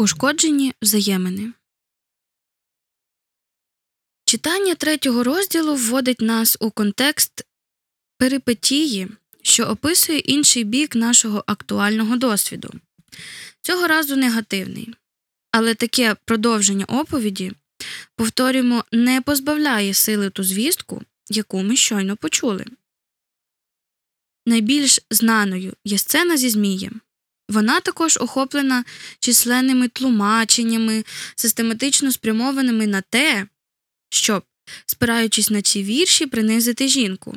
Ушкоджені взаємини. Читання третього розділу вводить нас у контекст перипетії, що описує інший бік нашого актуального досвіду. Цього разу негативний. Але таке продовження оповіді, повторюємо, не позбавляє сили ту звістку, яку ми щойно почули. Найбільш знаною є сцена зі змієм. Вона також охоплена численними тлумаченнями, систематично спрямованими на те, щоб, спираючись на ці вірші, принизити жінку,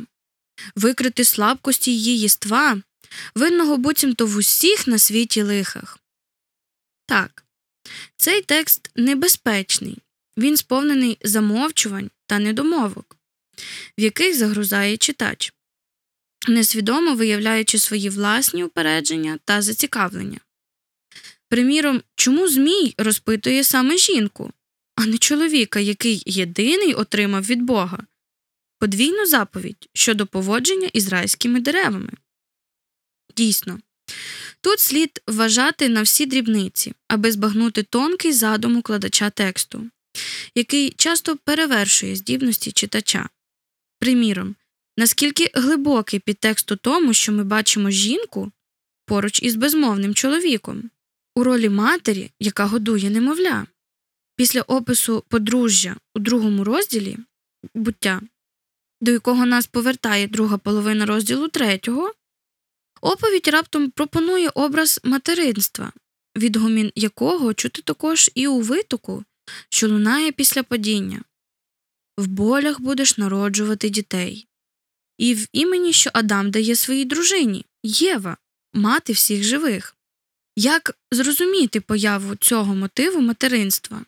викрити слабкості її єства, винного буцімто в усіх на світі лихах. Так, цей текст небезпечний, він сповнений замовчувань та недомовок, в яких загрузає читач, несвідомо виявляючи свої власні упередження та зацікавлення. Приміром, чому Змій розпитує саме жінку, а не чоловіка, який єдиний отримав від Бога подвійну заповідь щодо поводження із райськими деревами? Дійсно, тут слід вважати на всі дрібниці, аби збагнути тонкий задум укладача тексту, який часто перевершує здібності читача. Приміром, наскільки глибокий підтекст у тому, що ми бачимо жінку поруч із безмовним чоловіком, у ролі матері, яка годує немовля. Після опису подружжя у другому розділі «Буття», до якого нас повертає друга половина розділу третього, оповідь раптом пропонує образ материнства, відгомін якого чути також і у витоку, що лунає після падіння. «В болях будеш народжувати дітей». І в імені, що Адам дає своїй дружині, Єва, мати всіх живих. Як зрозуміти появу цього мотиву материнства?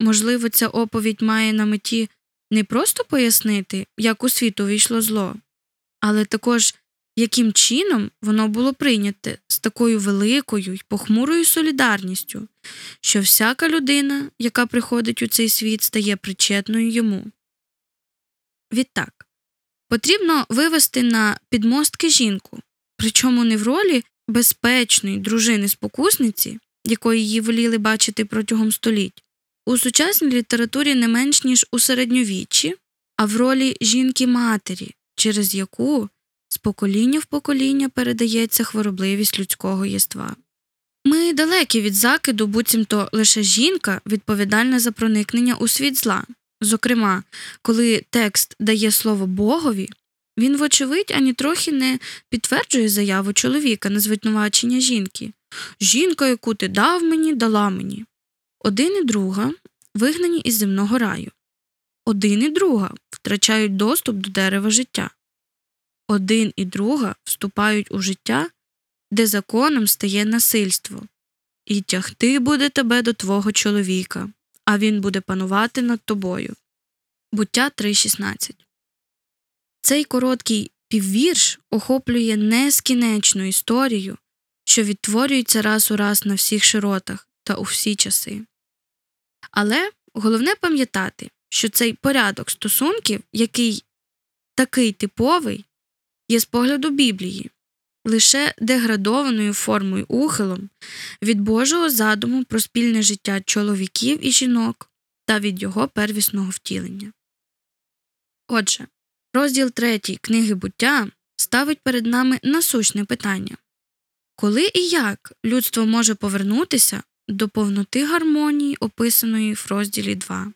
Можливо, ця оповідь має на меті не просто пояснити, як у світ увійшло зло, але також, яким чином воно було прийняте з такою великою й похмурою солідарністю, що всяка людина, яка приходить у цей світ, стає причетною йому. Відтак, потрібно вивести на підмостки жінку, причому не в ролі безпечної дружини-спокусниці, якої її воліли бачити протягом століть, у сучасній літературі не менш ніж у середньовіччі, а в ролі жінки-матері, через яку з покоління в покоління передається хворобливість людського єства. Ми далекі від закиду, буцімто лише жінка відповідальна за проникнення у світ зла. Зокрема, коли текст дає слово Богові, він, вочевидь, анітрохи не підтверджує заяву чоловіка на звинувачення жінки. «Жінка, яку ти дав мені, дала мені». Один і друга вигнані із земного раю. Один і друга втрачають доступ до дерева життя. Один і друга вступають у життя, де законом стає насильство. «І тягти буде тебе до твого чоловіка, а він буде панувати над тобою». Буття 3.16. Цей короткий піввірш охоплює нескінченну історію, що відтворюється раз у раз на всіх широтах та у всі часи. Але головне пам'ятати, що цей порядок стосунків, який такий типовий, є з погляду Біблії лише деградованою формою ухилом від Божого задуму про спільне життя чоловіків і жінок та від його первісного втілення. Отже, розділ 3 книги «Буття» ставить перед нами насущне питання. Коли і як людство може повернутися до повноти гармонії, описаної в розділі 2?